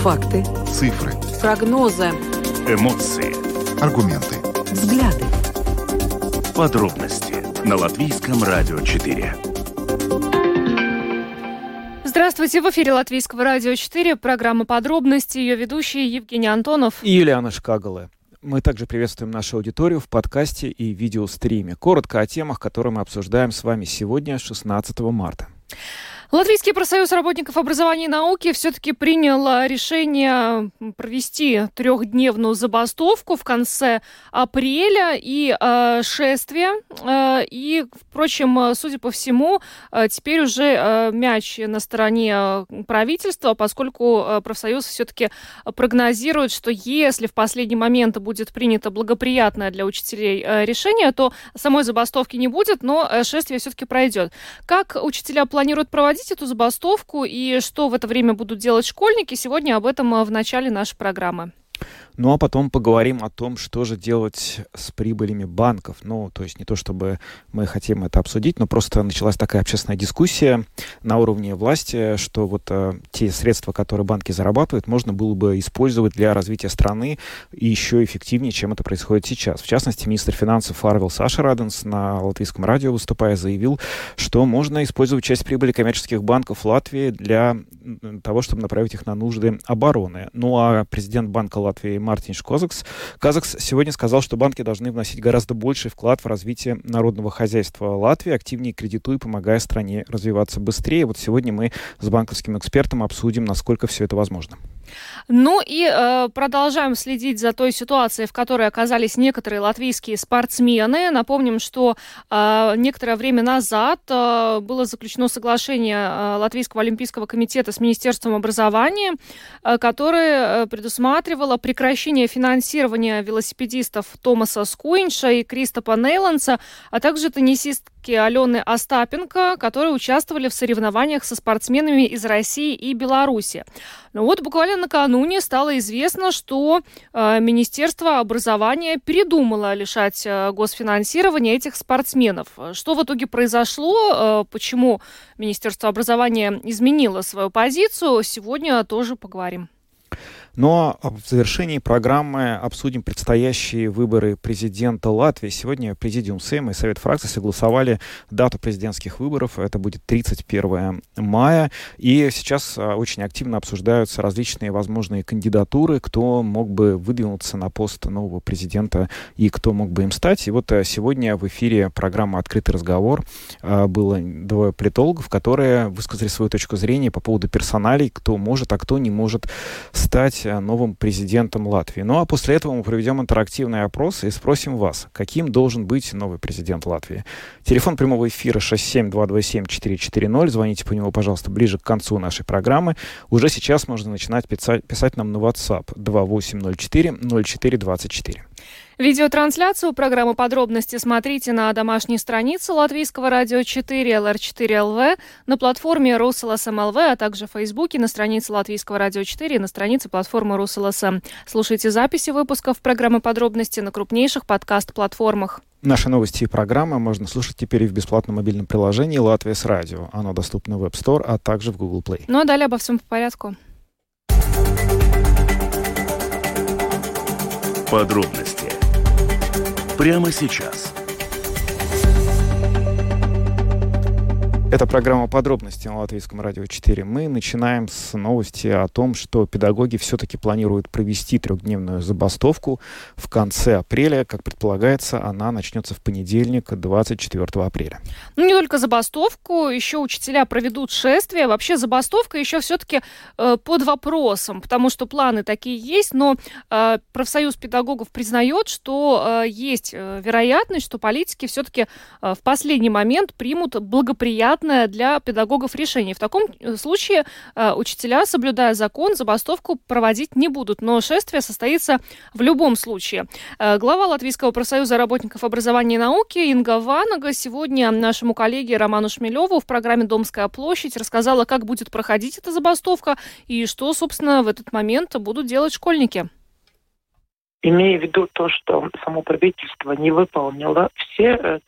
Факты. Цифры. Прогнозы. Эмоции. Аргументы. Взгляды. Подробности на Латвийском радио 4. Здравствуйте, в эфире Латвийского радио 4, программа «Подробности», ее ведущие Евгений Антонов и Юлиана Шкаголы. Мы также приветствуем нашу аудиторию в подкасте и видеостриме. Коротко о темах, которые мы обсуждаем с вами сегодня, 16 марта. Латвийский профсоюз работников образования и науки все-таки принял решение провести трехдневную забастовку в конце апреля и шествие. И, впрочем, судя по всему, теперь уже мяч на стороне правительства, поскольку профсоюз все-таки прогнозирует, что если в последний момент будет принято благоприятное для учителей решение, то самой забастовки не будет, но шествие все-таки пройдет. Как учителя планируют проводить эту забастовку и что в это время будут делать школьники? Сегодня об этом в начале нашей программы. Ну а потом поговорим о том, что же делать с прибылями банков. Ну, то есть не то, чтобы мы хотим это обсудить, но просто началась такая общественная дискуссия на уровне власти, что те средства, которые банки зарабатывают, можно было бы использовать для развития страны и еще эффективнее, чем это происходит сейчас. В частности, министр финансов Арвилс Ашераденс на Латвийском радио, выступая, заявил, что можно использовать часть прибыли коммерческих банков Латвии для того, чтобы направить их на нужды обороны. Ну а президент Банка Латвии Мартин Шкозакс сегодня сказал, что банки должны вносить гораздо больший вклад в развитие народного хозяйства Латвии, активнее кредитуя, помогая стране развиваться быстрее. Вот сегодня мы с банковским экспертом обсудим, насколько все это возможно. Ну и продолжаем следить за той ситуацией, в которой оказались некоторые латвийские спортсмены. Напомним, что некоторое время назад было заключено соглашение Латвийского олимпийского комитета с Министерством образования, которое предусматривало прекращение финансирования велосипедистов Томаса Скуинша и Кристопа Нейланса, а также теннисистки Алёны Остапенко, которые участвовали в соревнованиях со спортсменами из России и Беларуси. Но буквально накануне стало известно, что Министерство образования передумало лишать госфинансирования этих спортсменов. Что в итоге произошло, почему Министерство образования изменило свою позицию, сегодня тоже поговорим. Но в завершении программы обсудим предстоящие выборы президента Латвии. Сегодня Президиум Сейма и Совет фракций согласовали дату президентских выборов. Это будет 31 мая. И сейчас очень активно обсуждаются различные возможные кандидатуры, кто мог бы выдвинуться на пост нового президента и кто мог бы им стать. И сегодня в эфире программы «Открытый разговор» было двое политологов, которые высказали свою точку зрения по поводу персоналей, кто может, а кто не может стать новым президентом Латвии. Ну а после этого мы проведем интерактивный опрос и спросим вас, каким должен быть новый президент Латвии. Телефон прямого эфира 67227440. Звоните по нему, пожалуйста, ближе к концу нашей программы. Уже сейчас можно начинать писать нам на WhatsApp 28040424. Видеотрансляцию программы «Подробности» смотрите на домашней странице Латвийского радио 4 LR4LV, на платформе «Руслсм.ЛВ», а также в Фейсбуке, на странице Латвийского радио 4 и на странице платформы «Руслсм». Слушайте записи выпусков программы «Подробности» на крупнейших подкаст-платформах. Наши новости и программы можно слушать теперь и в бесплатном мобильном приложении «Латвия с радио». Оно доступно в App Store, а также в Google Play. Ну а далее обо всем по порядку. Подробности. Прямо сейчас. Это программа «Подробности» на Латвийском радио 4. Мы начинаем с новости о том, что педагоги все-таки планируют провести трехдневную забастовку в конце апреля. Как предполагается, она начнется в понедельник, 24 апреля. Не только забастовку, еще учителя проведут шествие. Вообще забастовка еще все-таки под вопросом, потому что планы такие есть, но профсоюз педагогов признает, что есть вероятность, что политики все-таки в последний момент примут благоприятные для педагогов решений. В таком случае учителя, соблюдая закон, забастовку проводить не будут, но шествие состоится в любом случае. Глава Латвийского профсоюза работников образования и науки Инга Ванага сегодня нашему коллеге Роману Шмелеву в программе «Домская площадь» рассказала, как будет проходить эта забастовка и что, собственно, в этот момент будут делать школьники. Имея в виду то, что само правительство не выполнило все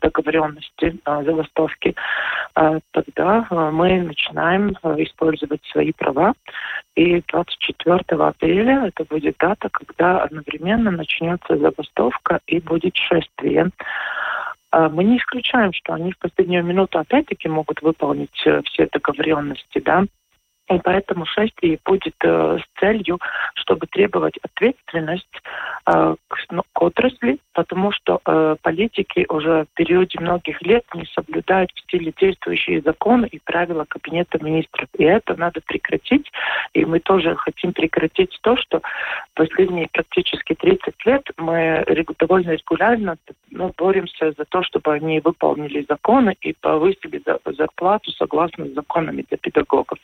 договоренности забастовки, тогда мы начинаем использовать свои права. И 24 апреля это будет дата, когда одновременно начнется забастовка и будет шествие. Мы не исключаем, что они в последнюю минуту опять-таки могут выполнить все договоренности, да. И поэтому шествие будет с целью, чтобы требовать ответственность к отрасли, потому что политики уже в периоде многих лет не соблюдают в стиле действующие законы и правила кабинета министров. И это надо прекратить. И мы тоже хотим прекратить то, что последние практически 30 лет мы довольно регулярно боремся за то, чтобы они выполнили законы и повысили зарплату согласно законам для педагогов.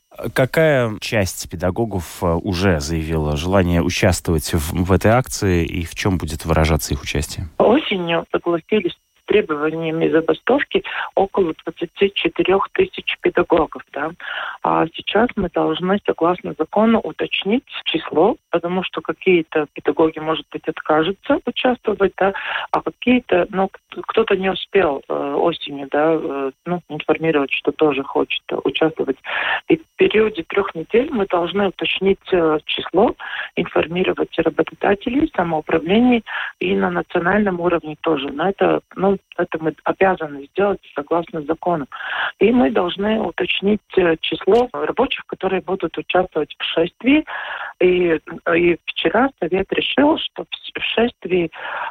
Какая часть педагогов уже заявила желание участвовать в этой акции и в чем будет выражаться их участие? Осенью согласились с требованиями забастовки около 24 тысяч педагогов. Да? А сейчас мы должны, согласно закону, уточнить число, потому что какие-то педагоги, может быть, откажутся участвовать, да? А какие-то, кто-то не успел осенью, да, информировать, что тоже хочет участвовать. И в периоде 3 недель мы должны уточнить число, информировать работодателей, самоуправление и на национальном уровне тоже. Но это мы обязаны сделать согласно закону. И мы должны уточнить число рабочих, которые будут участвовать в шествии. И вчера Совет решил, что в шествии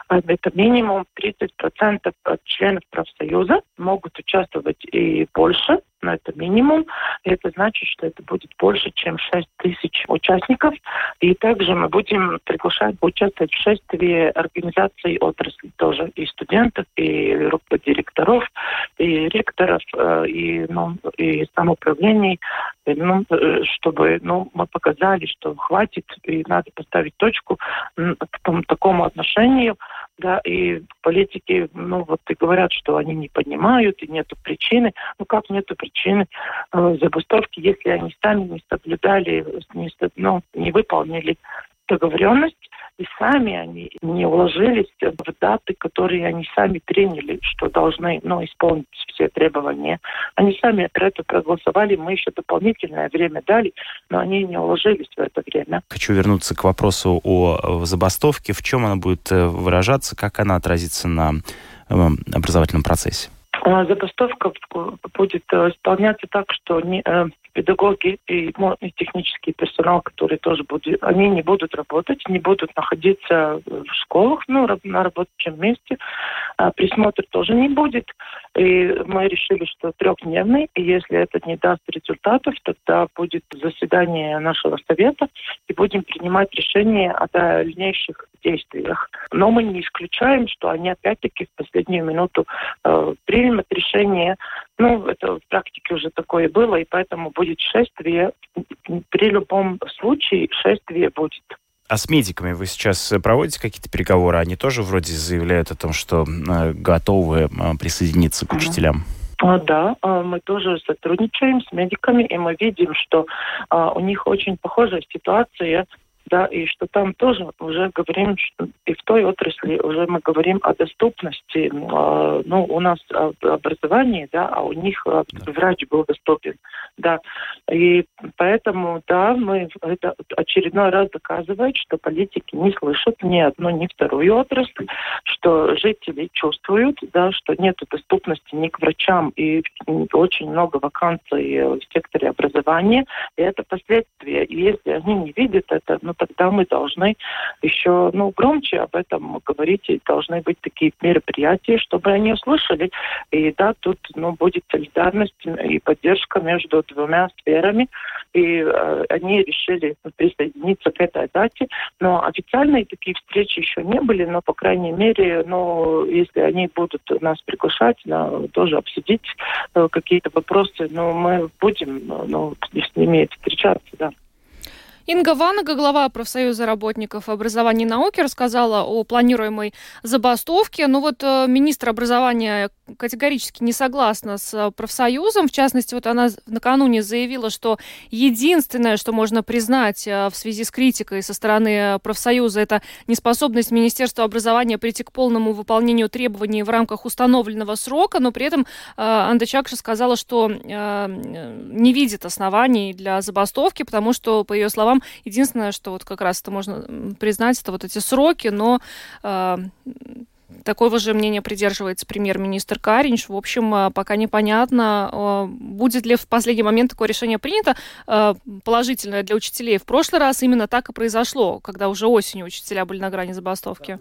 это минимум 30% членов профсоюза, могут участвовать и больше, но это минимум. И это значит, что это будет больше, чем 6 тысяч участников. И также мы будем приглашать участвовать в шествии организаций отрасли тоже. И студентов, и группы директоров, и ректоров, и самоуправлений, чтобы мы показали, что хватит, и надо поставить точку к такому отношению. Да, и политики, и говорят, что они не поднимают, и нету причины. Как нету причины забастовки, если они сами не соблюдали, не выполнили договоренность, и сами они не уложились в даты, которые они сами приняли, что должны исполнить все требования. Они сами это проголосовали, мы еще дополнительное время дали, но они не уложились в это время. Хочу вернуться к вопросу о забастовке. В чем она будет выражаться, как она отразится на образовательном процессе? Забастовка будет исполняться так, что педагоги и технический персонал, который тоже будет, они не будут работать, не будут находиться в школах, на рабочем месте. Присмотр тоже не будет. И мы решили, что 3-дневный, и если это не даст результатов, тогда будет заседание нашего совета, и будем принимать решение о дальнейших действиях. Но мы не исключаем, что они опять-таки в последнюю минуту примут решение. Это в практике уже такое было, и поэтому будет шествие. При любом случае шествие будет. А с медиками вы сейчас проводите какие-то переговоры? Они тоже вроде заявляют о том, что готовы присоединиться к учителям? Да, мы тоже сотрудничаем с медиками, и мы видим, что у них очень похожая ситуация. Да, и что там тоже уже говорим, и в той отрасли уже мы говорим о доступности. У нас образование, да, а у них врач был доступен. Да. И поэтому, да, мы это очередной раз доказывает, что политики не слышат ни одну, ни вторую отрасль, что жители чувствуют, да, что нет доступности ни к врачам, и очень много вакансий в секторе образования, и это последствия. И если они не видят это, тогда мы должны еще громче об этом говорить, и должны быть такие мероприятия, чтобы они услышали. И да, тут будет солидарность и поддержка между двумя сферами. И они решили присоединиться к этой дате. Но официальные такие встречи еще не были, но, по крайней мере, если они будут нас приглашать, тоже обсудить какие-то вопросы, мы будем с ними встречаться, да. Инга Ванага, глава профсоюза работников образования и науки, рассказала о планируемой забастовке. Министр образования категорически не согласна с профсоюзом. В частности, вот она накануне заявила, что единственное, что можно признать в связи с критикой со стороны профсоюза, это неспособность Министерства образования прийти к полному выполнению требований в рамках установленного срока, но при этом Анда Чакша сказала, что не видит оснований для забастовки, потому что, по ее словам, единственное, что вот как раз это можно признать, это вот эти сроки, но... Такого же мнения придерживается премьер-министр Кариньш. В общем, пока непонятно, будет ли в последний момент такое решение принято. Положительное для учителей. В прошлый раз именно так и произошло, когда уже осенью учителя были на грани забастовки.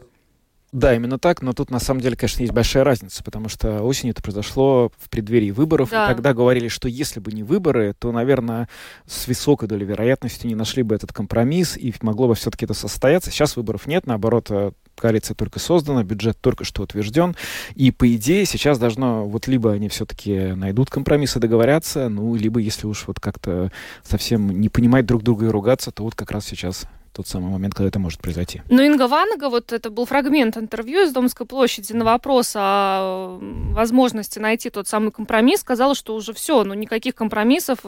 Да, именно так, но тут на самом деле, конечно, есть большая разница, потому что осенью это произошло в преддверии выборов, да. И тогда говорили, что если бы не выборы, то, наверное, с высокой долей вероятности не нашли бы этот компромисс, и могло бы все-таки это состояться. Сейчас выборов нет, наоборот, коалиция только создана, бюджет только что утвержден, и, по идее, сейчас должно, вот либо они все-таки найдут компромиссы, договорятся, ну, либо, если уж вот как-то совсем не понимать друг друга и ругаться, то вот как раз сейчас... тот самый момент, когда это может произойти. Но Инга Ванага, вот это был фрагмент интервью из Домской площади на вопрос о возможности найти тот самый компромисс, сказала, что уже все, но никаких компромиссов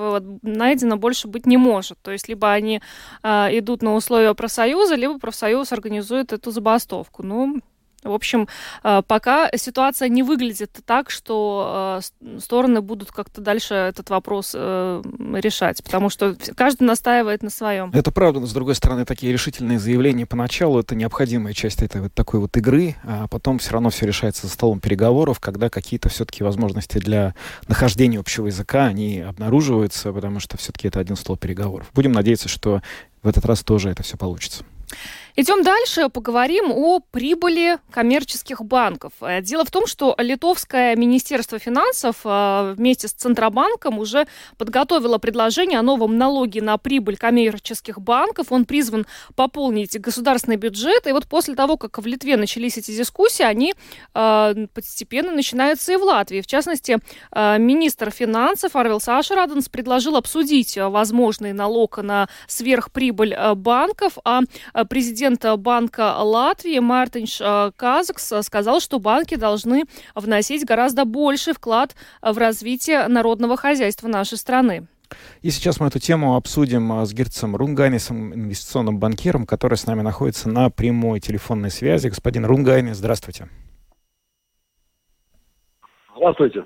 найдено больше быть не может. То есть либо они идут на условия профсоюза, либо профсоюз организует эту забастовку. Ну, в общем, пока ситуация не выглядит так, что стороны будут как-то дальше этот вопрос решать, потому что каждый настаивает на своем. Это правда, но, с другой стороны, такие решительные заявления поначалу — это необходимая часть этой вот такой вот игры, а потом все равно все решается за столом переговоров, когда какие-то все-таки возможности для нахождения общего языка, они обнаруживаются, потому что все-таки это один стол переговоров. Будем надеяться, что в этот раз тоже это все получится. Идем дальше, поговорим о прибыли коммерческих банков. Дело в том, что Литовское министерство финансов вместе с Центробанком уже подготовило предложение о новом налоге на прибыль коммерческих банков. Он призван пополнить государственный бюджет. И вот после того, как в Литве начались эти дискуссии, они постепенно начинаются и в Латвии. В частности, министр финансов Арвилс Ашераденс предложил обсудить возможный налог на сверхприбыль банков, а президент Банка Латвии Мартин Шкозакс сказал, что банки должны вносить гораздо больший вклад в развитие народного хозяйства нашей страны. И сейчас мы эту тему обсудим с Герцем Рунганисом, инвестиционным банкиром, который с нами находится на прямой телефонной связи. Господин Рунганис, здравствуйте. Здравствуйте.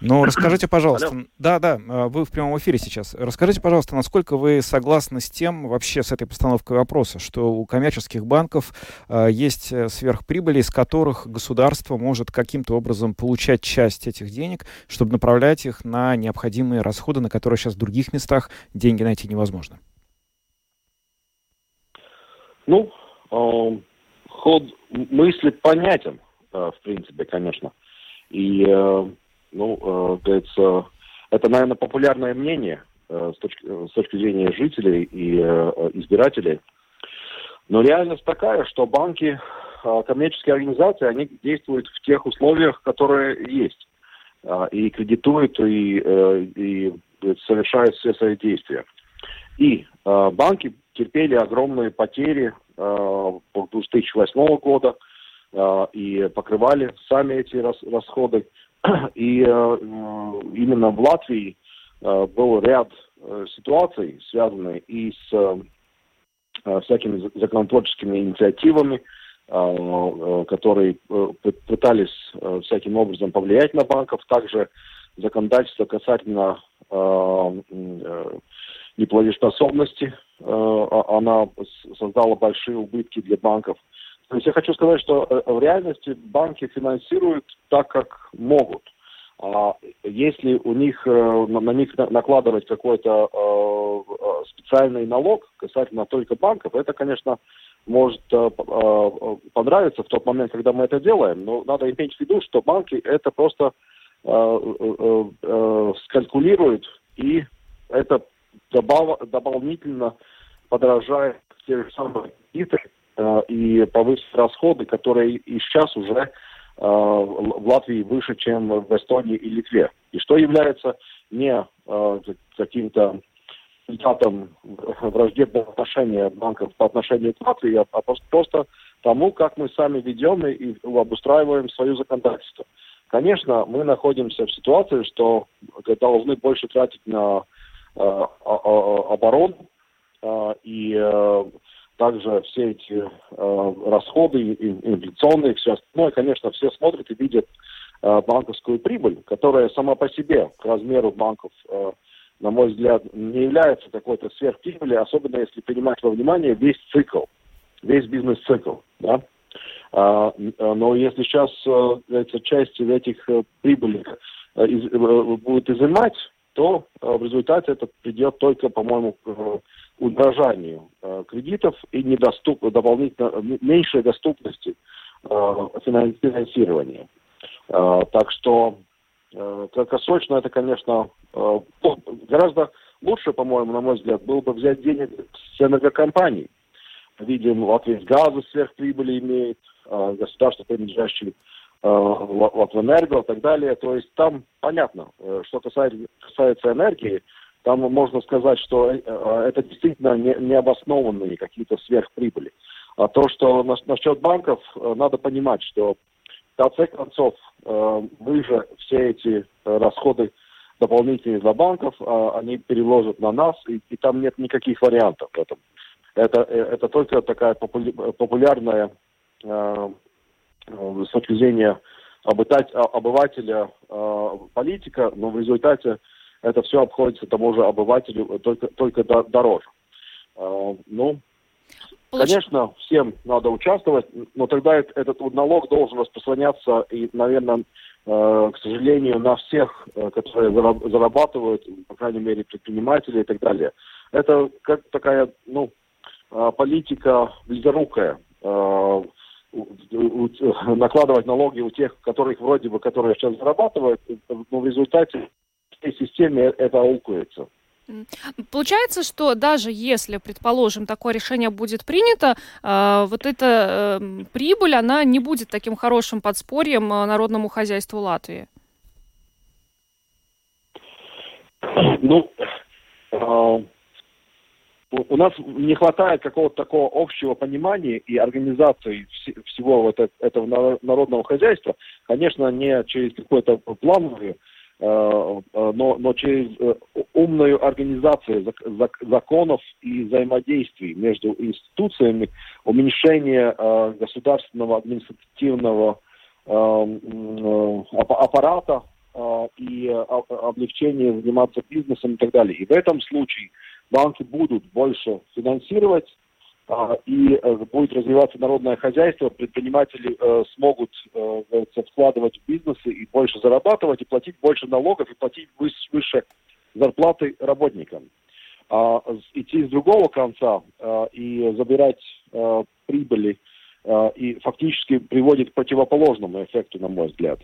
Ну, расскажите, пожалуйста... Алло. Да, вы в прямом эфире сейчас. Расскажите, пожалуйста, насколько вы согласны с тем, вообще с этой постановкой вопроса, что у коммерческих банков есть сверхприбыли, из которых государство может каким-то образом получать часть этих денег, чтобы направлять их на необходимые расходы, на которые сейчас в других местах деньги найти невозможно? Ну, ход мысли понятен, в принципе, конечно. И, говорится, это, наверное, популярное мнение с точки зрения жителей и избирателей. Но реальность такая, что банки, коммерческие организации, они действуют в тех условиях, которые есть. И кредитуют, и совершают все свои действия. И банки терпели огромные потери с 2008 года. И покрывали сами эти расходы. И именно в Латвии был ряд ситуаций, связанных и с всякими законотворческими инициативами, которые пытались всяким образом повлиять на банков. Также законодательство касательно неплатежеспособности, она создала большие убытки для банков. То есть я хочу сказать, что в реальности банки финансируют так, как могут. А если на них накладывать какой-то специальный налог касательно только банков, это, конечно, может понравиться в тот момент, когда мы это делаем. Но надо иметь в виду, что банки это просто скалькулируют, и это дополнительно подорожает те же самые кредиты и повысить расходы, которые и сейчас уже в Латвии выше, чем в Эстонии и Литве. И что является не каким-то результатом враждебного отношения банков по отношению к Латвии, а просто тому, как мы сами ведем и обустраиваем свое законодательство. Конечно, мы находимся в ситуации, что должны больше тратить на оборону, и также все эти расходы, инвестиционные, все остальное, конечно, все смотрят и видят банковскую прибыль, которая сама по себе к размеру банков, на мой взгляд, не является какой-то сверхприбылью, особенно если принимать во внимание весь цикл, весь бизнес-цикл, да? Но если сейчас часть из этих прибылей будет изымать, то в результате это придет только, по-моему, к удорожанию кредитов и меньшей доступности финансирования. Так что краткосрочно это, конечно, гораздо лучше, по-моему, на мой взгляд, было бы взять денег с энергокомпаний. Видим, Латвийский газ сверхприбыли имеет, государство, принадлежащее Латвэнерго и так далее. То есть там понятно, что касается энергии, там можно сказать, что это действительно необоснованные какие-то сверхприбыли. А то, что насчет банков, надо понимать, что в конце концов мы же все эти расходы дополнительные для банков, они переложат на нас, и там нет никаких вариантов в этом. Это только такая популярная с точки зрения обывателя политика, но в результате это все обходится тому же обывателю только дороже. Конечно, всем надо участвовать, но тогда этот налог должен распространяться и, наверное, к сожалению, на всех, которые зарабатывают, по крайней мере, предприниматели и так далее. Это как такая, политика близорукая. Накладывать налоги у тех, которые сейчас зарабатывают, но в результате всей системе это аукается. Получается, что даже если, предположим, такое решение будет принято, вот эта прибыль, она не будет таким хорошим подспорьем народному хозяйству Латвии? У нас не хватает какого-то такого общего понимания и организации всего вот этого народного хозяйства. Конечно, не через какой-то плановый, но через умную организацию законов и взаимодействий между институциями, уменьшение государственного административного аппарата и облегчение заниматься бизнесом и так далее. И в этом случае банки будут больше финансировать, и будет развиваться народное хозяйство, предприниматели смогут вкладывать в бизнесы и больше зарабатывать, и платить больше налогов, и платить выше зарплаты работникам. Идти с другого конца и забирать прибыли и фактически приводит к противоположному эффекту, на мой взгляд.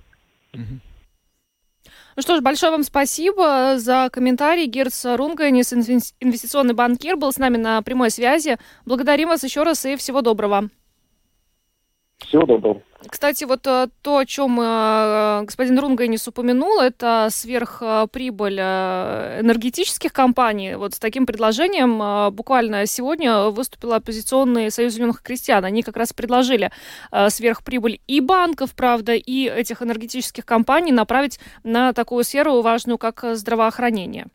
Ну что ж, большое вам спасибо за комментарий. Герц Рунганис, инвестиционный банкир, был с нами на прямой связи. Благодарим вас еще раз и всего доброго. Всего доброго. Кстати, вот то, о чем господин Рунганис упомянул, это сверхприбыль энергетических компаний. Вот с таким предложением буквально сегодня выступил оппозиционный Союз Зеленых Крестьян. Они как раз предложили сверхприбыль и банков, правда, и этих энергетических компаний направить на такую сферу важную, как здравоохранение.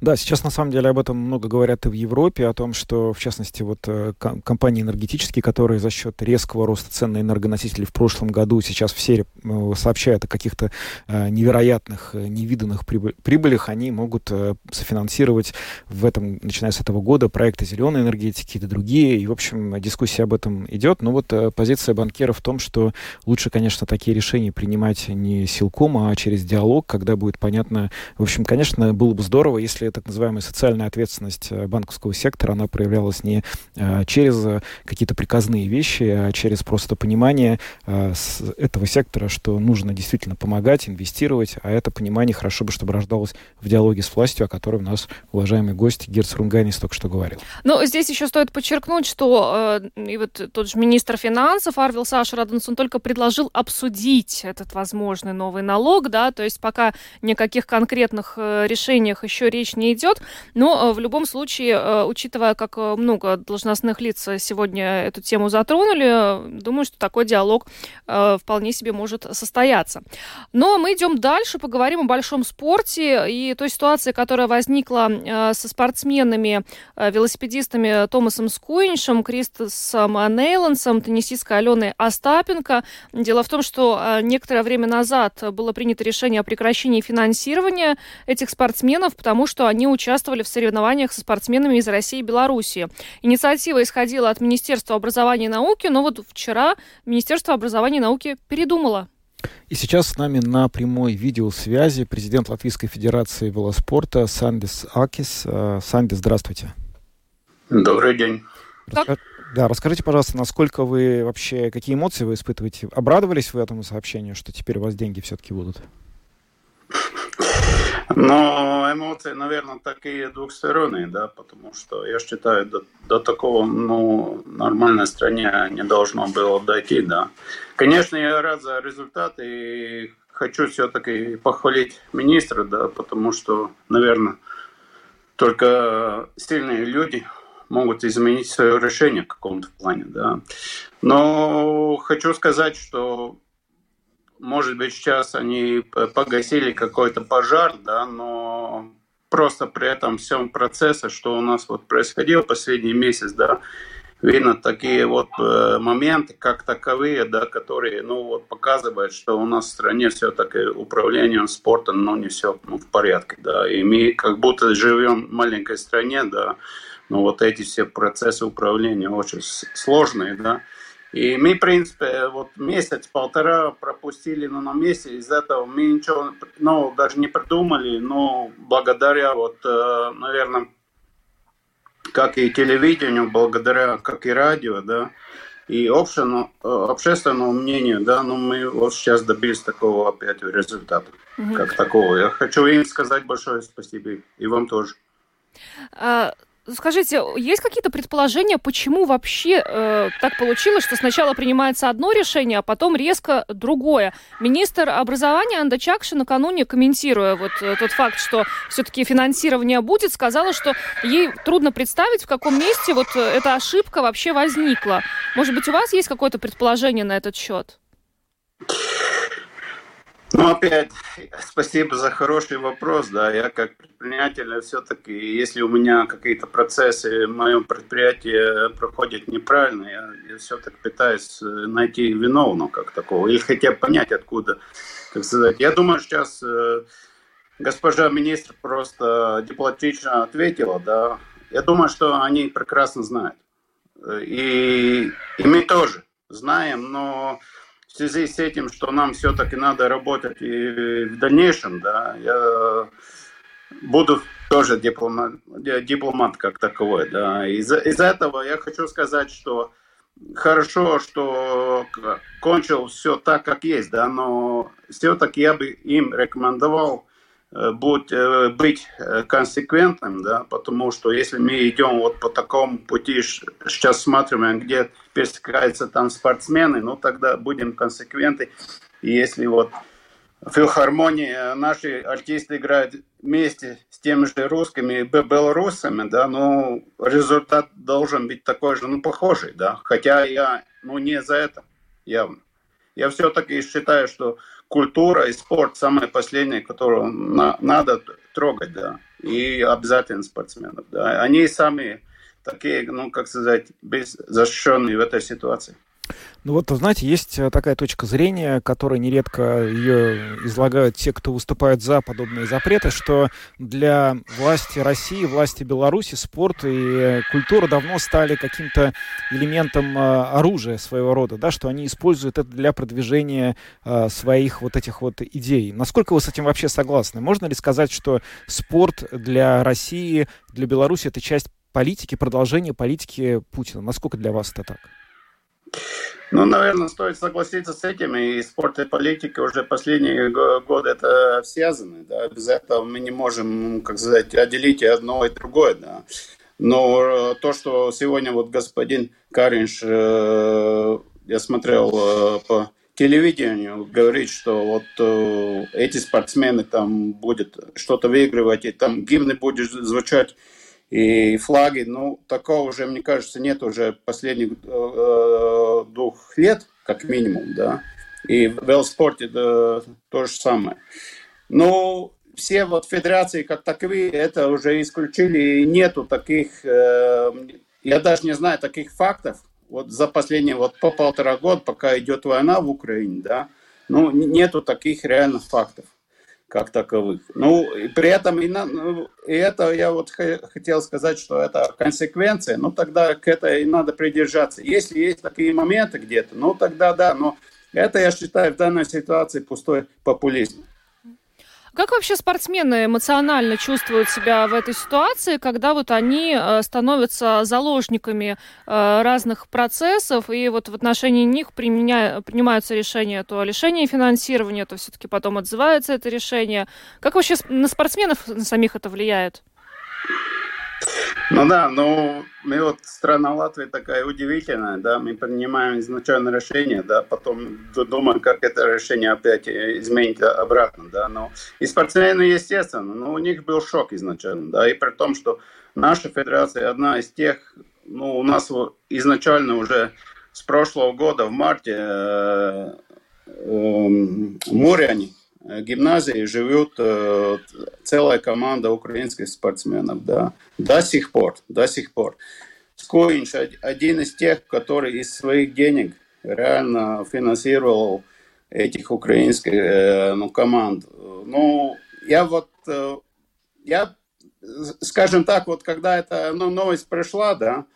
Да, сейчас на самом деле об этом много говорят и в Европе, о том, что, в частности, вот компании энергетические, которые за счет резкого роста цен на энергоносители в прошлом году, сейчас все сообщают о каких-то невероятных, невиданных прибылях, они могут софинансировать начиная с этого года, проекты зеленой энергетики и другие. И, в общем, дискуссия об этом идет. Но вот позиция банкиров в том, что лучше, конечно, такие решения принимать не силком, а через диалог, когда будет понятно. В общем, конечно, было бы здорово, если так называемая социальная ответственность банковского сектора, она проявлялась не через какие-то приказные вещи, а через просто понимание с этого сектора, что нужно действительно помогать, инвестировать, а это понимание хорошо бы, чтобы рождалось в диалоге с властью, о которой у нас уважаемый гость Герц Рунганис только что говорил. Но здесь еще стоит подчеркнуть, что и вот тот же министр финансов Арвилс Ашераденс, он только предложил обсудить этот возможный новый налог, да, то есть пока никаких конкретных решениях еще речь не идет, но в любом случае, учитывая, как много должностных лиц сегодня эту тему затронули, думаю, что такой диалог вполне себе может состояться. Но мы идем дальше, поговорим о большом спорте и той ситуации, которая возникла со спортсменами, велосипедистами Томасом Скуиншем, Кристосом Нейлансом, теннисисткой Алёной Остапенко. Дело в том, что некоторое время назад было принято решение о прекращении финансирования этих спортсменов, потому что они участвовали в соревнованиях со спортсменами из России и Белоруссии. Инициатива исходила от Министерства образования и науки, но вот вчера Министерство образования и науки передумало. И сейчас с нами на прямой видеосвязи президент Латвийской Федерации Велоспорта Сандис Акис. Сандис, здравствуйте. Добрый день. Расскажите, пожалуйста, насколько вы вообще, какие эмоции вы испытываете? Обрадовались вы этому сообщению, что теперь у вас деньги все-таки будут? Но эмоции, наверное, такие двухсторонние, да, потому что, я считаю, до такого, нормальной стране не должно было дойти, да. Конечно, я рад за результаты и хочу все-таки похвалить министра, да, потому что, наверное, только сильные люди могут изменить свое решение в каком-то плане, да. Но хочу сказать, что может быть, сейчас они погасили какой-то пожар, да, но просто при этом всем процессе, что у нас вот происходило последний месяц, да, видно такие вот моменты, как таковые, да, которые, показывают, что у нас в стране все-таки управлением спортом, не все в порядке, да, и мы как будто живем в маленькой стране, да, но вот эти все процессы управления очень сложные, да. И мы, в принципе, вот месяц-полтора пропустили, на месте, из-за этого мы ничего, даже не придумали, благодаря, наверное, как и телевидению, благодаря, как и радио, да, и общественному мнению, да, мы вот сейчас добились такого опять результата, как такого. Я хочу им сказать большое спасибо, и вам тоже. Скажите, есть какие-то предположения, почему вообще так получилось, что сначала принимается одно решение, а потом резко другое? Министр образования Анда Чакша накануне, комментируя вот тот факт, что все-таки финансирование будет, сказала, что ей трудно представить, в каком месте вот эта ошибка вообще возникла. Может быть, у вас есть какое-то предположение на этот счет? Опять, спасибо за хороший вопрос, да, я как предприниматель все-таки, если у меня какие-то процессы в моем предприятии проходят неправильно, я все-таки пытаюсь найти виновного как такого, или хотя бы понять, откуда, так сказать. Я думаю, сейчас госпожа министр просто дипломатично ответила, да, я думаю, что они прекрасно знают, и мы тоже знаем, но в связи с этим, что нам все-таки надо работать и в дальнейшем, да, я буду тоже дипломат как таковой, да. Из-за этого я хочу сказать, что хорошо, что кончил все так, как есть, да, но все-таки я бы им рекомендовал быть консеквентным, да, потому что если мы идем вот по такому пути, сейчас смотрим, где пересекаются там спортсмены, тогда будем консеквентны. И если вот в филармонии наши артисты играют вместе с теми же русскими и белорусами, да, результат должен быть такой же, похожий, да, хотя я, не за это явно. Я все-таки считаю, что культура и спорт самое последнее, которое надо трогать, да, и обязательно спортсменов, да. Они сами такие, беззащищенные в этой ситуации. Знаете, есть такая точка зрения, которая нередко ее излагают те, кто выступают за подобные запреты, что для власти России, власти Беларуси спорт и культура давно стали каким-то элементом оружия своего рода, да, что они используют это для продвижения своих этих идей. Насколько вы с этим вообще согласны? Можно ли сказать, что спорт для России, для Беларуси — это часть политики, продолжение политики Путина? Насколько для вас это так? Наверное, стоит согласиться с этим, и спорт и политика уже последние годы это связаны, да, без этого мы не можем, отделить одно и другое, да. Но то, что сегодня господин Кариньш, я смотрел по телевидению, говорит, что эти спортсмены там будут что-то выигрывать, и там гимны будут звучать, и флаги. Ну, такого уже, мне кажется, нет уже последних 2 лет, как минимум, да. И в велоспорте да, то же самое. Ну, все вот федерации как таковые это уже исключили, и нету таких, я даже не знаю таких фактов, вот за последние вот по 1,5 года, пока идет война в Украине, да, ну, нету таких реальных фактов, как таковых. Ну, и при этом, и это я вот хотел сказать, что это консеквенция, ну, тогда к этой надо придержаться. Если есть такие моменты где-то, ну, тогда да, но это, я считаю, в данной ситуации пустой популизм. Как вообще спортсмены эмоционально чувствуют себя в этой ситуации, когда вот они становятся заложниками разных процессов, и вот в отношении них принимаются решения, то лишение финансирования, то все-таки потом отзывается это решение. Как вообще на спортсменов на самих это влияет? Ну да, ну мы вот страна Латвии такая удивительная, да, мы принимаем изначально решение, да, потом думаем, как это решение опять изменить обратно, да, но и спортсмены, естественно, но у них был шок изначально, да, и при том, что наша федерация одна из тех, ну у нас изначально уже с прошлого года в марте муряне, гимназии живет целая команда украинских спортсменов, да, до сих пор. Скуинш один из тех, который из своих денег реально финансировал этих украинских команд. Ну, я вот, скажем так, вот когда эта новость пришла, да,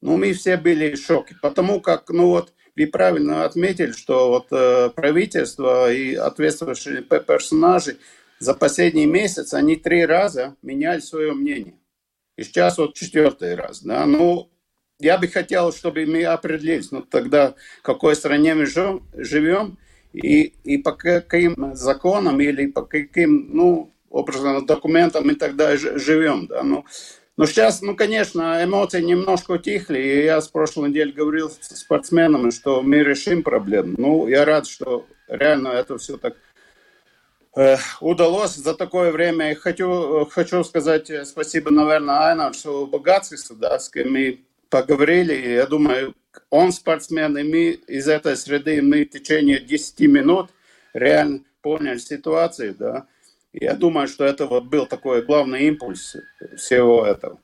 ну, мы все были в шоке, потому как, ну, вот, вы правильно отметили, что вот, правительство и ответственные персонажи за последний месяц, они 3 раза меняли свое мнение. И сейчас вот 4-й раз. Да? Ну, я бы хотел, чтобы мы определились, ну, тогда в какой стране мы живем и по каким законам или по каким, ну, образом, документам мы тогда живем. Да? Ну, но сейчас, ну, конечно, эмоции немножко утихли, и я с прошлой недели говорил с спортсменами, что мы решим проблему. Ну, я рад, что реально это все так удалось за такое время. И хочу сказать спасибо, наверное, Айнарсу Богатскому, да, с кем мы поговорили. И я думаю, он спортсмен, и мы из этой среды, мы в течение 10 минут реально поняли ситуацию, да. Я думаю, что это вот был такой главный импульс всего этого.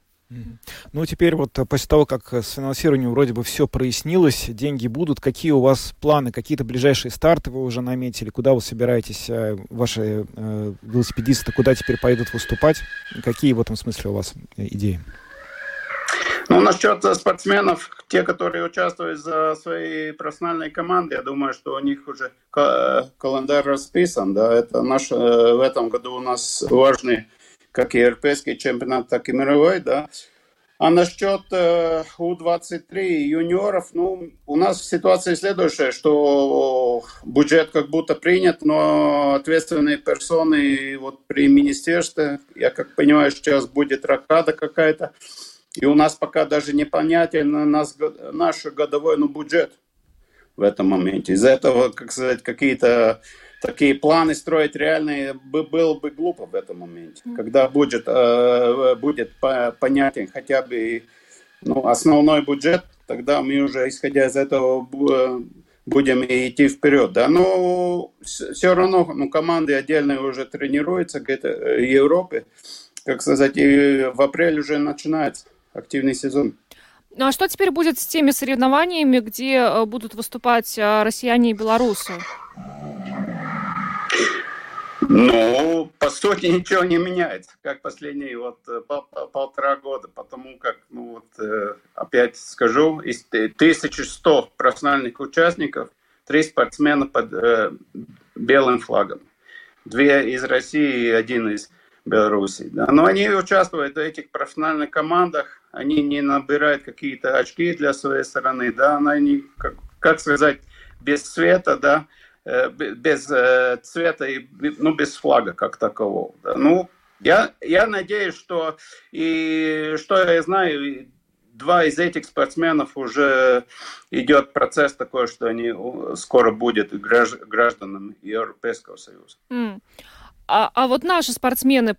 Ну, теперь вот после того, как с финансированием вроде бы все прояснилось, деньги будут. Какие у вас планы? Какие-то ближайшие старты вы уже наметили? Куда вы собираетесь, ваши велосипедисты, куда теперь пойдут выступать? Какие в этом смысле у вас идеи? Ну, насчет спортсменов, те, которые участвуют за свои профессиональные команды, я думаю, что у них уже календарь расписан, да, это в этом году у нас важный как европейский чемпионат, так и мировой, да. А насчет У-23 юниоров, ну, у нас ситуация следующая, что бюджет как будто принят, но ответственные персоны вот при министерстве, я как понимаю, сейчас будет ракада какая-то, и у нас пока даже непонятен наш годовой бюджет в этом моменте. Из-за этого, как сказать, какие-то такие планы строить реальные было бы глупо в этом моменте. Когда будет понятен хотя бы основной бюджет, тогда мы уже, исходя из этого, будем идти вперед. Да? Но все равно команды отдельно уже тренируются где-то в Европе. Как сказать, и в апреле уже начинается активный сезон. Ну а что теперь будет с теми соревнованиями, где будут выступать россияне и белорусы? Ну, по сути, ничего не меняется, как последние вот 1,5 года, потому как, ну вот, опять скажу, из 1100 профессиональных участников 3 спортсмена под белым флагом. 2 из России и 1 из Белоруссии. Да. Но они участвуют в этих профессиональных командах, они не набирают какие-то очки для своей страны, да, они, как сказать, без света, да, без цвета и без флага как такового. Да. Ну, я надеюсь, что я знаю, 2 из этих спортсменов уже идет процесс такой, что они скоро будут гражданами Европейского Союза. А вот наши спортсмены,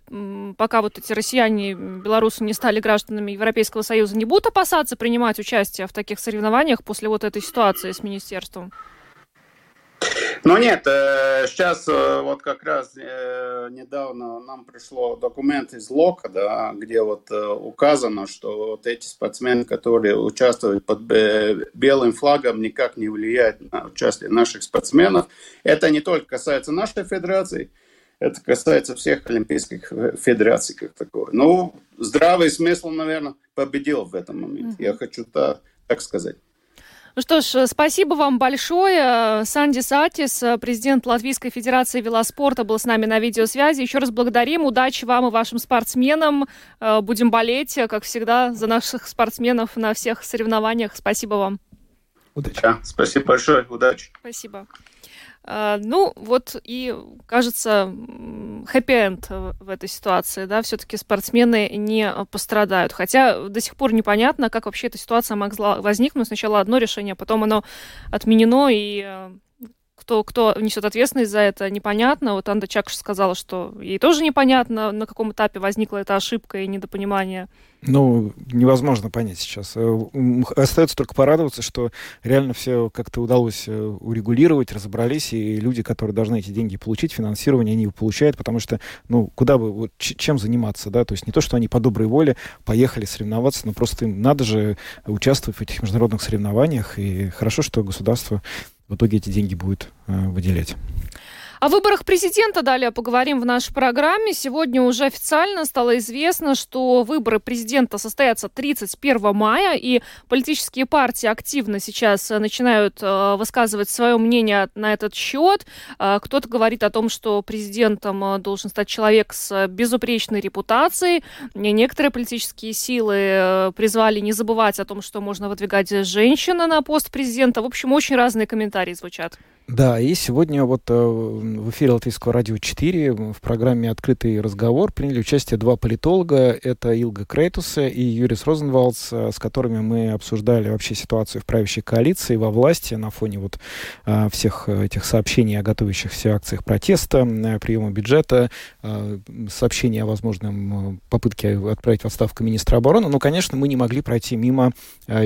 пока вот эти россияне, белорусы не стали гражданами Европейского Союза, не будут опасаться принимать участие в таких соревнованиях после вот этой ситуации с министерством? Ну нет, сейчас вот как раз недавно нам пришло документ из ЛОКа, да, где вот указано, что вот эти спортсмены, которые участвуют под белым флагом, никак не влияют на участие наших спортсменов. Это не только касается нашей федерации, это касается всех олимпийских федераций как такое. Ну, здравый смысл, наверное, победил в этом моменте. Я хочу так сказать. Ну что ж, спасибо вам большое. Сандис Акис, президент Латвийской Федерации Велоспорта, был с нами на видеосвязи. Еще раз благодарим. Удачи вам и вашим спортсменам. Будем болеть, как всегда, за наших спортсменов на всех соревнованиях. Спасибо вам. Удачи. Да, спасибо большое. Удачи. Спасибо. Ну, вот и, кажется, хэппи-энд в этой ситуации, да, все-таки спортсмены не пострадают. Хотя до сих пор непонятно, как вообще эта ситуация могла возникнуть. Сначала одно решение, потом оно отменено, и кто несет ответственность за это, непонятно. Вот Анда Чакша сказала, что ей тоже непонятно, на каком этапе возникла эта ошибка и недопонимание. Ну, невозможно понять сейчас. Остается только порадоваться, что реально все как-то удалось урегулировать, разобрались, и люди, которые должны эти деньги получить, финансирование, они его получают, потому что, ну, куда бы, вот, чем заниматься, да, то есть не то, что они по доброй воле поехали соревноваться, но просто им надо же участвовать в этих международных соревнованиях, и хорошо, что государство в итоге эти деньги будет выделять. О выборах президента далее поговорим в нашей программе. Сегодня уже официально стало известно, что выборы президента состоятся 31 мая, и политические партии активно сейчас начинают высказывать свое мнение на этот счет. Кто-то говорит о том, что президентом должен стать человек с безупречной репутацией. Некоторые политические силы призвали не забывать о том, что можно выдвигать женщину на пост президента. В общем, очень разные комментарии звучат. Да, и сегодня вот в эфире Латвийского радио 4 в программе «Открытый разговор» приняли участие два политолога. Это Илга Крейтус и Юрис Розенвалдс, с которыми мы обсуждали вообще ситуацию в правящей коалиции, во власти, на фоне вот всех этих сообщений о готовящихся акциях протеста, приема бюджета, сообщений о возможном попытке отправить в отставку министра обороны. Но, конечно, мы не могли пройти мимо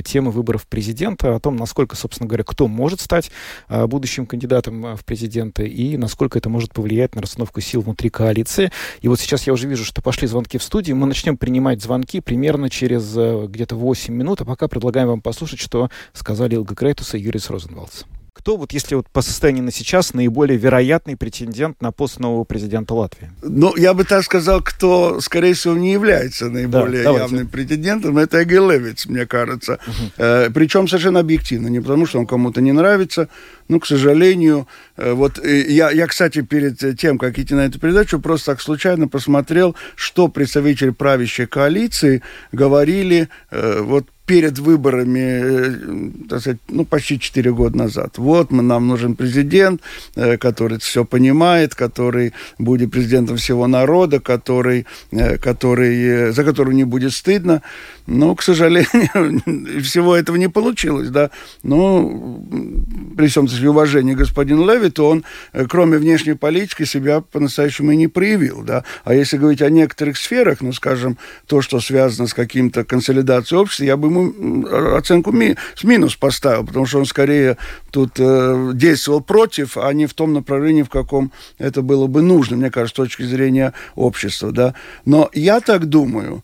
темы выборов президента, о том, насколько, собственно говоря, кто может стать будущим кандидатом в президенты и насколько это может повлиять на расстановку сил внутри коалиции. И вот сейчас я уже вижу, что пошли звонки в студии. Мы начнем принимать звонки примерно через где-то 8 минут, а пока предлагаем вам послушать, что сказали Илга Крейтус и Юрис Розенвалдс. Кто, вот если вот по состоянию на сейчас, наиболее вероятный претендент на пост нового президента Латвии? Ну, я бы так сказал, кто, скорее всего, не является наиболее явным претендентом, это Агилевиц, мне кажется. Причем совершенно объективно, не потому что он кому-то не нравится, но, к сожалению, вот я, кстати, перед тем, как идти на эту передачу, просто так случайно посмотрел, что представители правящей коалиции говорили, вот, перед выборами, так сказать, ну, почти 4 года назад. Вот, нам нужен президент, который все понимает, который будет президентом всего народа, который, за которого не будет стыдно. Но, к сожалению, всего этого не получилось, да. Но при всем уважении господин Левиту, он, кроме внешней политики, себя по-настоящему и не проявил, да. А если говорить о некоторых сферах, ну, скажем, то, что связано с каким-то консолидацией общества, я бы ему оценку с минус поставил, потому что он скорее тут действовал против, а не в том направлении, в каком это было бы нужно, мне кажется, с точки зрения общества, да. Но я так думаю,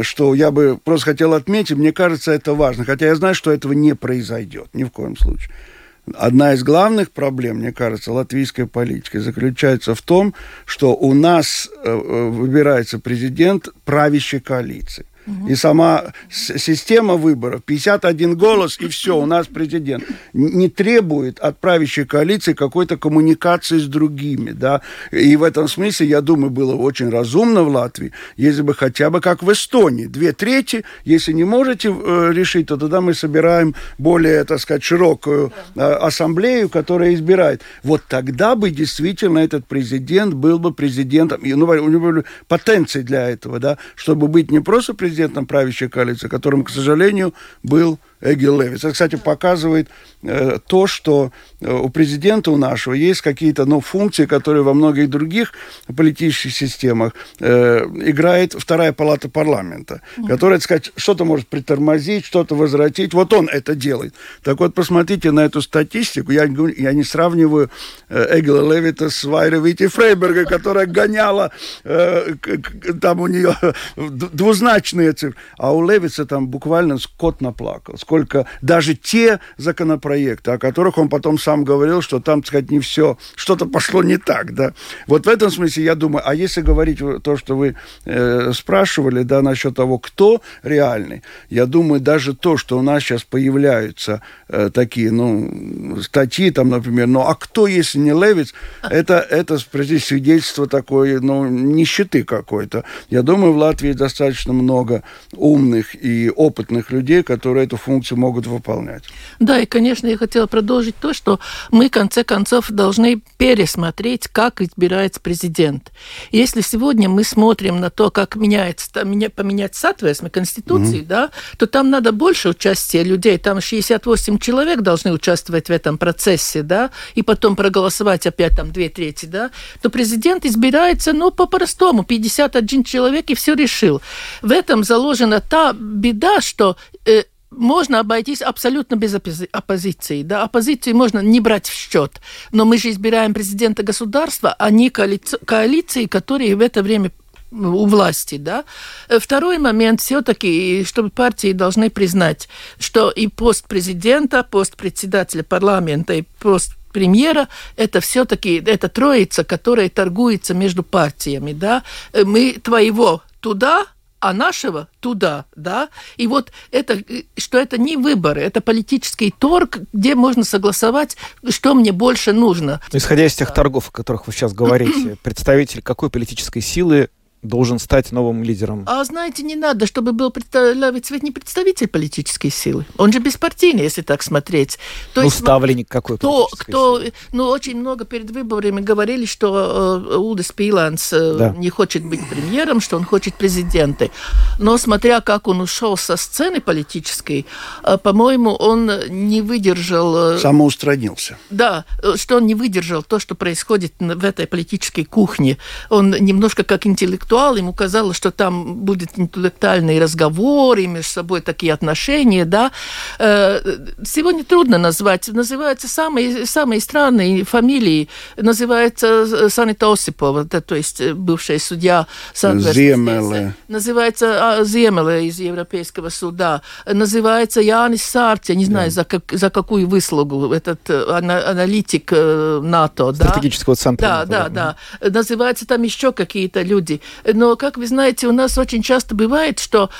что я бы просто хотел отметить, мне кажется, это важно, хотя я знаю, что этого не произойдет ни в коем случае. Одна из главных проблем, мне кажется, латвийской политики заключается в том, что у нас выбирается президент правящей коалиции. И сама система выборов, 51 голос, и все, у нас президент, не требует от правящей коалиции какой-то коммуникации с другими, да. И в этом смысле, я думаю, было очень разумно в Латвии, если бы хотя бы как в Эстонии, 2/3, если не можете решить, то тогда мы собираем более, так сказать, широкую ассамблею, которая избирает. Вот тогда бы действительно этот президент был бы президентом, ну, у него были потенции для этого, да, чтобы быть не просто президентом правящей коалиции, которым, к сожалению, был Эгилс Левитс. Это, кстати, показывает то, что у президента у нашего есть какие-то функции, которые во многих других политических системах играет вторая палата парламента, которая, так сказать, что-то может притормозить, что-то возвратить. Вот он это делает. Так вот, посмотрите на эту статистику. Я не сравниваю Эгила Левита с Вайрой Вике-Фрейберга, которая гоняла, там у нее двузначные цифры. А у Левитса там буквально кот наплакал. Сколько даже те законопроекты, о которых он потом сам говорил, что там, так сказать, не все, что-то пошло не так, да. Вот в этом смысле, я думаю, а если говорить то, что вы спрашивали, да, насчет того, кто реальный, я думаю, даже то, что у нас сейчас появляются такие, статьи, там, например, а кто, если не Левитс, это свидетельство такой, нищеты какой-то. Я думаю, в Латвии достаточно много умных и опытных людей, которые эту функцию могут выполнять. Да, и, конечно, я хотела продолжить то, что мы, в конце концов, должны пересмотреть, как избирается президент. Если сегодня мы смотрим на то, как поменять соответственно Конституции, да, то там надо больше участия людей. Там 68 человек должны участвовать в этом процессе, да, и потом проголосовать опять там 2/3, да, то президент избирается, по-простому, 51 человек и все решил. В этом заложена та беда, что можно обойтись абсолютно без оппозиции. Да? Оппозицию можно не брать в счет. Но мы же избираем президента государства, а не коалиции, которые в это время у власти, да. Второй момент все-таки, чтобы партии должны признать, что и пост президента, пост председателя парламента, и пост премьера, это все-таки эта троица, которая торгуется между партиями, да. Мы твоего туда, а нашего туда, да, и вот это, что это не выборы, это политический торг, где можно согласовать, что мне больше нужно. Исходя из тех торгов, о которых вы сейчас говорите, представитель какой политической силы должен стать новым лидером? А знаете, не надо, чтобы был ведь не представитель политической силы. Он же беспартийный, если так смотреть. То есть, ставленник какой политической силы? Очень много перед выборами говорили, что Улдис Пейландс не хочет быть премьером, что он хочет президента. Но смотря как он ушел со сцены политической, по-моему, он не выдержал... Самоустранился. Да, что он не выдержал то, что происходит в этой политической кухне. Он немножко как интеллектуал, ему казалось, что там будут интеллектуальные разговоры, между собой такие отношения, да. Сегодня трудно назвать. Называются самые странные фамилии. Называется Санита Осипова, да, то есть бывшая судья Земеле. Называется Земеле из Европейского суда. Называется Янис Сарти, не знаю, за какую выслугу, этот аналитик НАТО. Стратегического центра. Да. Называются там еще какие-то люди. Но, как вы знаете, у нас очень часто бывает, что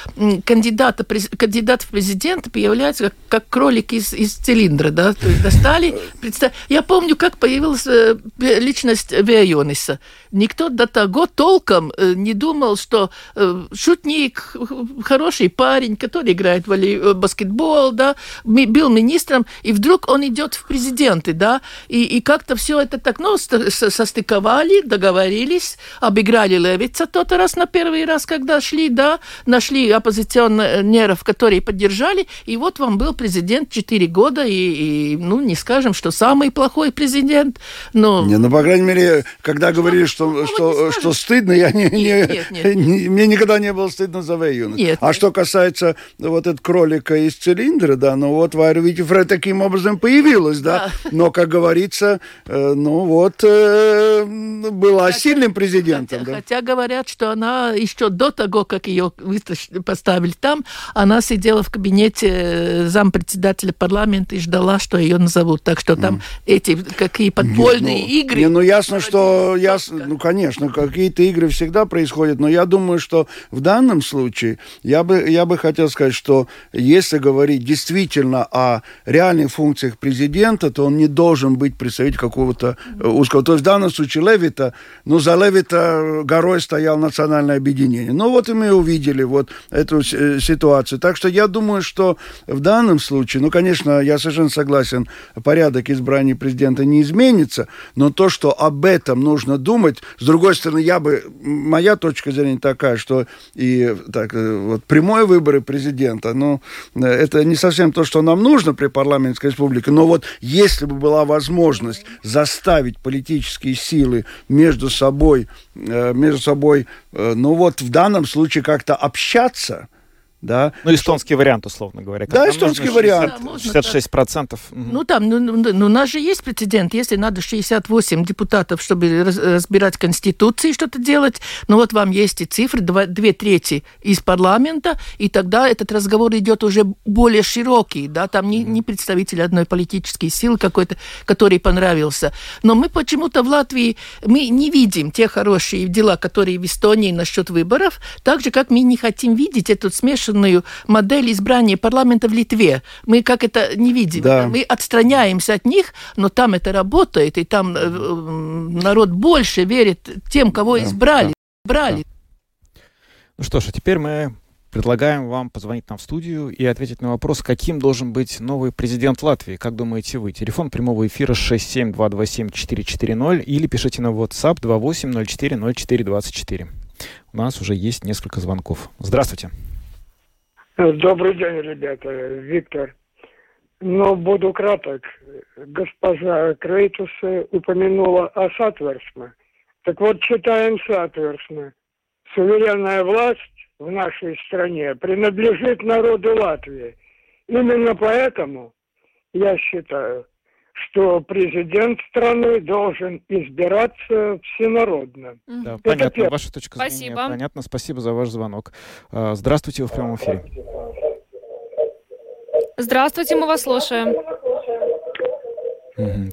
кандидат в президенты появляется как кролик из цилиндра, да, то есть достали. Я помню, как появилась личность Вейониса. Никто до того толком не думал, что шутник, хороший парень, который играет в баскетбол, да, был министром, и вдруг он идет в президенты, да, и как-то все это так, состыковали, договорились, обыграли Левитса тот раз на первый раз, когда шли, да, нашли оппозиционеров, которые поддержали, и вот вам был президент 4 года, и не скажем, что самый плохой президент, но... По крайней мере, когда говорили, что стыдно, мне никогда не было стыдно за Вейонис. Что касается вот этого кролика из цилиндра, да, Вайра Вике-Фрейберга таким образом появилась, да. Но, как говорится, была сильным президентом, да. Хотя говорят, что она еще до того, как ее поставили там, она сидела в кабинете зампредседателя парламента и ждала, что ее назовут. Так что там эти какие подпольные игры... Конечно, какие-то игры всегда происходят, но я думаю, что в данном случае я бы хотел сказать, что если говорить действительно о реальных функциях президента, то он не должен быть представителем какого-то узкого. То есть в данном случае Левита, за Левита горой стоял стоял национальное объединение. Ну вот и мы увидели вот эту ситуацию. Так что я думаю, что в данном случае, ну, конечно, я совершенно согласен, порядок избрания президента не изменится, но то, что об этом нужно думать, с другой стороны, моя точка зрения такая, что прямые выборы президента, это не совсем то, что нам нужно при парламентской республике, но вот если бы была возможность заставить политические силы между собой, в данном случае как-то общаться, да. Эстонский вариант, условно говоря. Да, эстонский вариант. 66%. У нас же есть прецедент. Если надо 68 депутатов, чтобы разбирать Конституцию и что-то делать, вам есть и цифры, 2/3 из парламента, и тогда этот разговор идет уже более широкий, да, там не представитель одной политической силы какой-то, который понравился. Но мы почему-то в Латвии, мы не видим те хорошие дела, которые в Эстонии насчет выборов, так же, как мы не хотим видеть эту смешанную модель избрания парламента в Литве. Мы как это не видим. Да. Мы отстраняемся от них, но там это работает, и там народ больше верит тем, кого избрали. Да. Ну что ж, а теперь мы предлагаем вам позвонить нам в студию и ответить на вопрос, каким должен быть новый президент Латвии. Как думаете вы? Телефон прямого эфира 67227440 или пишите на WhatsApp 28040424. У нас уже есть несколько звонков. Здравствуйте. Добрый день, ребята. Виктор. Буду краток. Госпожа Крейтус упомянула о Сатверсме. Так вот, читаем Сатверсме. Суверенная власть в нашей стране принадлежит народу Латвии. Именно поэтому я считаю, что президент страны должен избираться всенародно. Да, понятно, ваша точка зрения. Спасибо. Понятно, спасибо за ваш звонок. Здравствуйте, вы в прямом эфире. Здравствуйте, мы вас слушаем.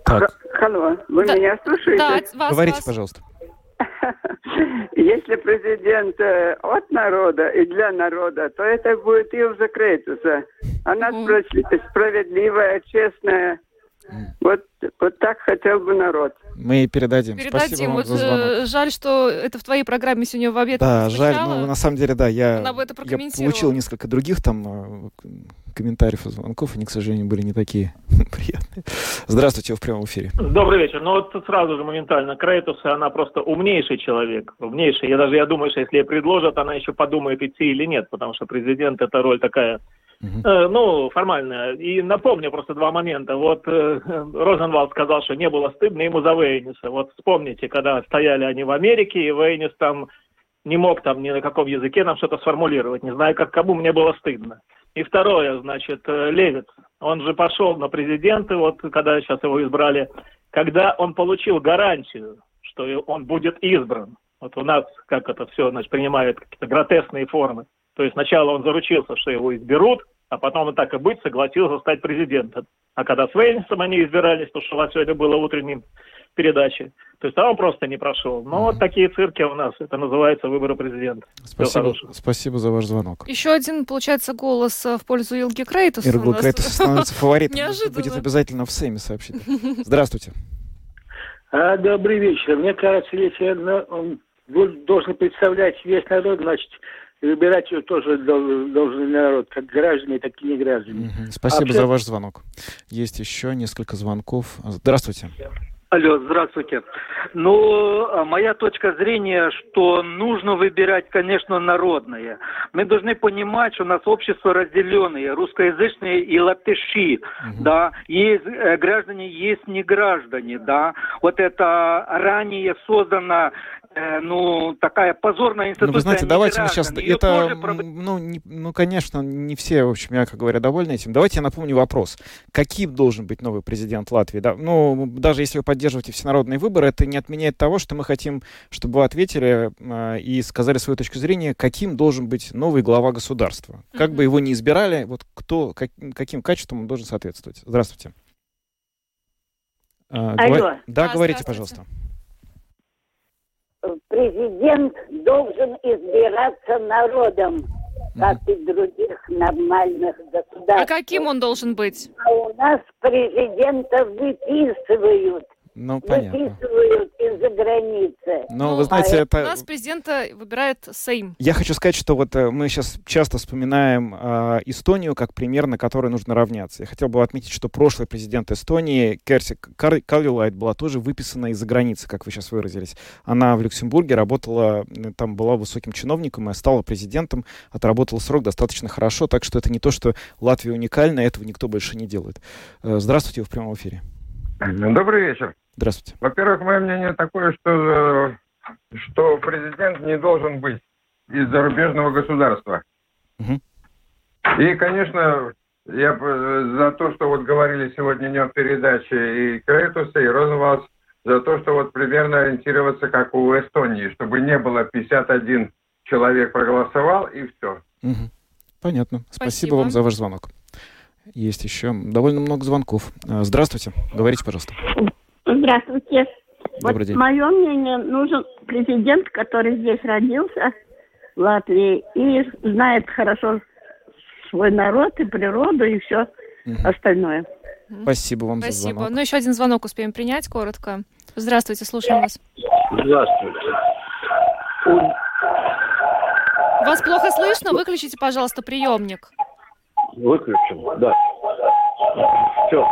Так. Алло, вы меня слушаете? Да, вас. Говорите, пожалуйста. Если президент от народа и для народа, то это будет Илга Крейтуса. Она справедливая, честная. Вот так хотел бы народ. Мы передадим. Спасибо вам за звонок. Жаль, что это в твоей программе сегодня в обед. Да, жаль, на самом деле, да, я получил несколько других там комментариев и звонков, они, к сожалению, были не такие приятные. Здравствуйте, в прямом эфире. Добрый вечер. Сразу же моментально Крейтус, она просто умнейший человек, умнейший. Я думаю, что если ей предложат, она еще подумает, идти или нет, потому что президент — это роль такая... формально. И напомню просто два момента. Розенвалдс сказал, что не было стыдно ему за Вейониса. Вспомните, когда стояли они в Америке, и Вейонис там не мог ни на каком языке нам что-то сформулировать. Не знаю, как кому, мне было стыдно. И второе, Левитс. Он же пошел на президента, когда сейчас его избрали, когда он получил гарантию, что он будет избран. У нас как это все принимает какие-то гротескные формы. То есть сначала он заручился, что его изберут, а потом он так и быть согласился стать президентом. А когда с Вейнисом они избирались, потому что у вас сегодня было в утренней передаче, то есть он просто не прошел. Но такие цирки у нас, это называется выборы президента. Спасибо за ваш звонок. Еще один, получается, голос в пользу Илги Крейтус. Илга Крейтус становится фаворитом. Неожиданно. Будет обязательно в Сейме сообщить. Здравствуйте. Добрый вечер. Мне кажется, если он должен представлять весь народ, выбирать ее тоже должен народ, как граждане, так и не граждане. Спасибо за ваш звонок. Есть еще несколько звонков. Здравствуйте. Алло, здравствуйте. Моя точка зрения, что нужно выбирать, конечно, народное. Мы должны понимать, что у нас общество разделенное, русскоязычные и латыши, да, есть граждане, есть не граждане, да. Это ранее создано такая позорная институция. Вы знаете, давайте мы сейчас... конечно, не все, в общем, мягко говоря, довольны этим. Давайте я напомню вопрос. Каким должен быть новый президент Латвии? Да? Даже если вы поддерживаете всенародные выборы, это не отменяет того, что мы хотим, чтобы вы ответили и сказали свою точку зрения, каким должен быть новый глава государства. Как бы его ни избирали, каким качеством он должен соответствовать. Здравствуйте. Алло. Да, говорите, пожалуйста. Президент должен избираться народом, как и других нормальных государств. А каким он должен быть? А у нас президента выписывают. Ну, понятно. Из-за границы. Но, вы знаете, это... У нас президента выбирает Сейм. Я хочу сказать, что вот мы сейчас часто вспоминаем Эстонию как пример, на который нужно равняться. Я хотел бы отметить, что прошлый президент Эстонии, Керсти Кальюлайд, была тоже выписана из-за границы, как вы сейчас выразились. Она в Люксембурге работала, там была высоким чиновником и стала президентом, отработала срок достаточно хорошо, так что это не то, что Латвия уникальна, этого никто больше не делает. Здравствуйте, вы в прямом эфире. Добрый вечер. Здравствуйте. Во-первых, мое мнение такое, что президент не должен быть из зарубежного государства. Угу. И, конечно, я за то, что вот говорили сегодня днем передачи и Крейтуса, и Розенвалдс, за то, что вот примерно ориентироваться, как у Эстонии, чтобы не было 51 человек проголосовал, и все. Угу. Понятно. Спасибо вам за ваш звонок. Есть еще довольно много звонков. Здравствуйте. Говорите, пожалуйста. Здравствуйте. Добрый день. Мое мнение, нужен президент, который здесь родился, в Латвии, и знает хорошо свой народ и природу, и все остальное. Спасибо вам за звонок. Спасибо. Ну, еще один звонок успеем принять, коротко. Здравствуйте, слушаем вас. Здравствуйте. Вас плохо слышно? Выключите, пожалуйста, приемник. Выключен, да. Все.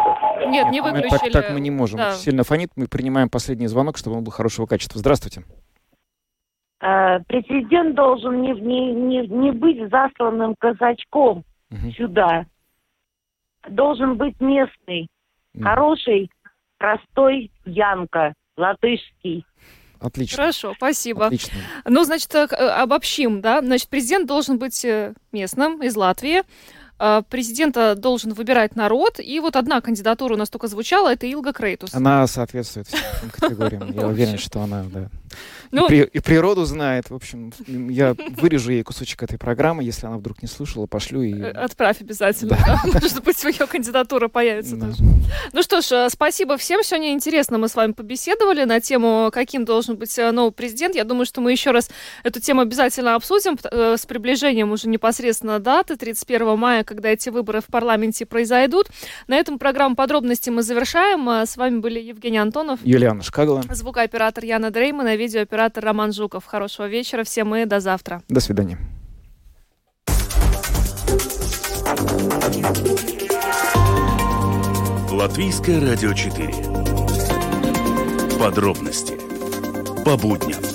Нет, не выключили. Так мы не можем. Да. Сильно фонит. Мы принимаем последний звонок, чтобы он был хорошего качества. Здравствуйте. Президент должен не быть засланным казачком сюда. Должен быть местный, хороший, простой янка, латышский. Отлично. Хорошо, спасибо. Отлично. Ну, значит, обобщим, да? Значит, президент должен быть местным, из Латвии. Президента должен выбирать народ. И вот одна кандидатура у нас только звучала, это Илга Крейтус. Она соответствует всем категориям. Я уверен, что она, да. И природу знает. В общем, я вырежу ей кусочек этой программы, если она вдруг не слушала, пошлю и... Отправь обязательно, может быть, ее кандидатура появится тоже. Ну что ж, спасибо всем. Сегодня интересно мы с вами побеседовали на тему, каким должен быть новый президент. Я думаю, что мы еще раз эту тему обязательно обсудим с приближением уже непосредственно даты 31 мая, когда эти выборы в парламенте произойдут. На этом программу подробности мы завершаем. С вами были Евгений Антонов, Юлиана Шкаголы, звукооператор Яна Дреймане, видеооператор Роман Жуков. Хорошего вечера всем и до завтра. До свидания. Латвийское радио 4. Подробности по будням.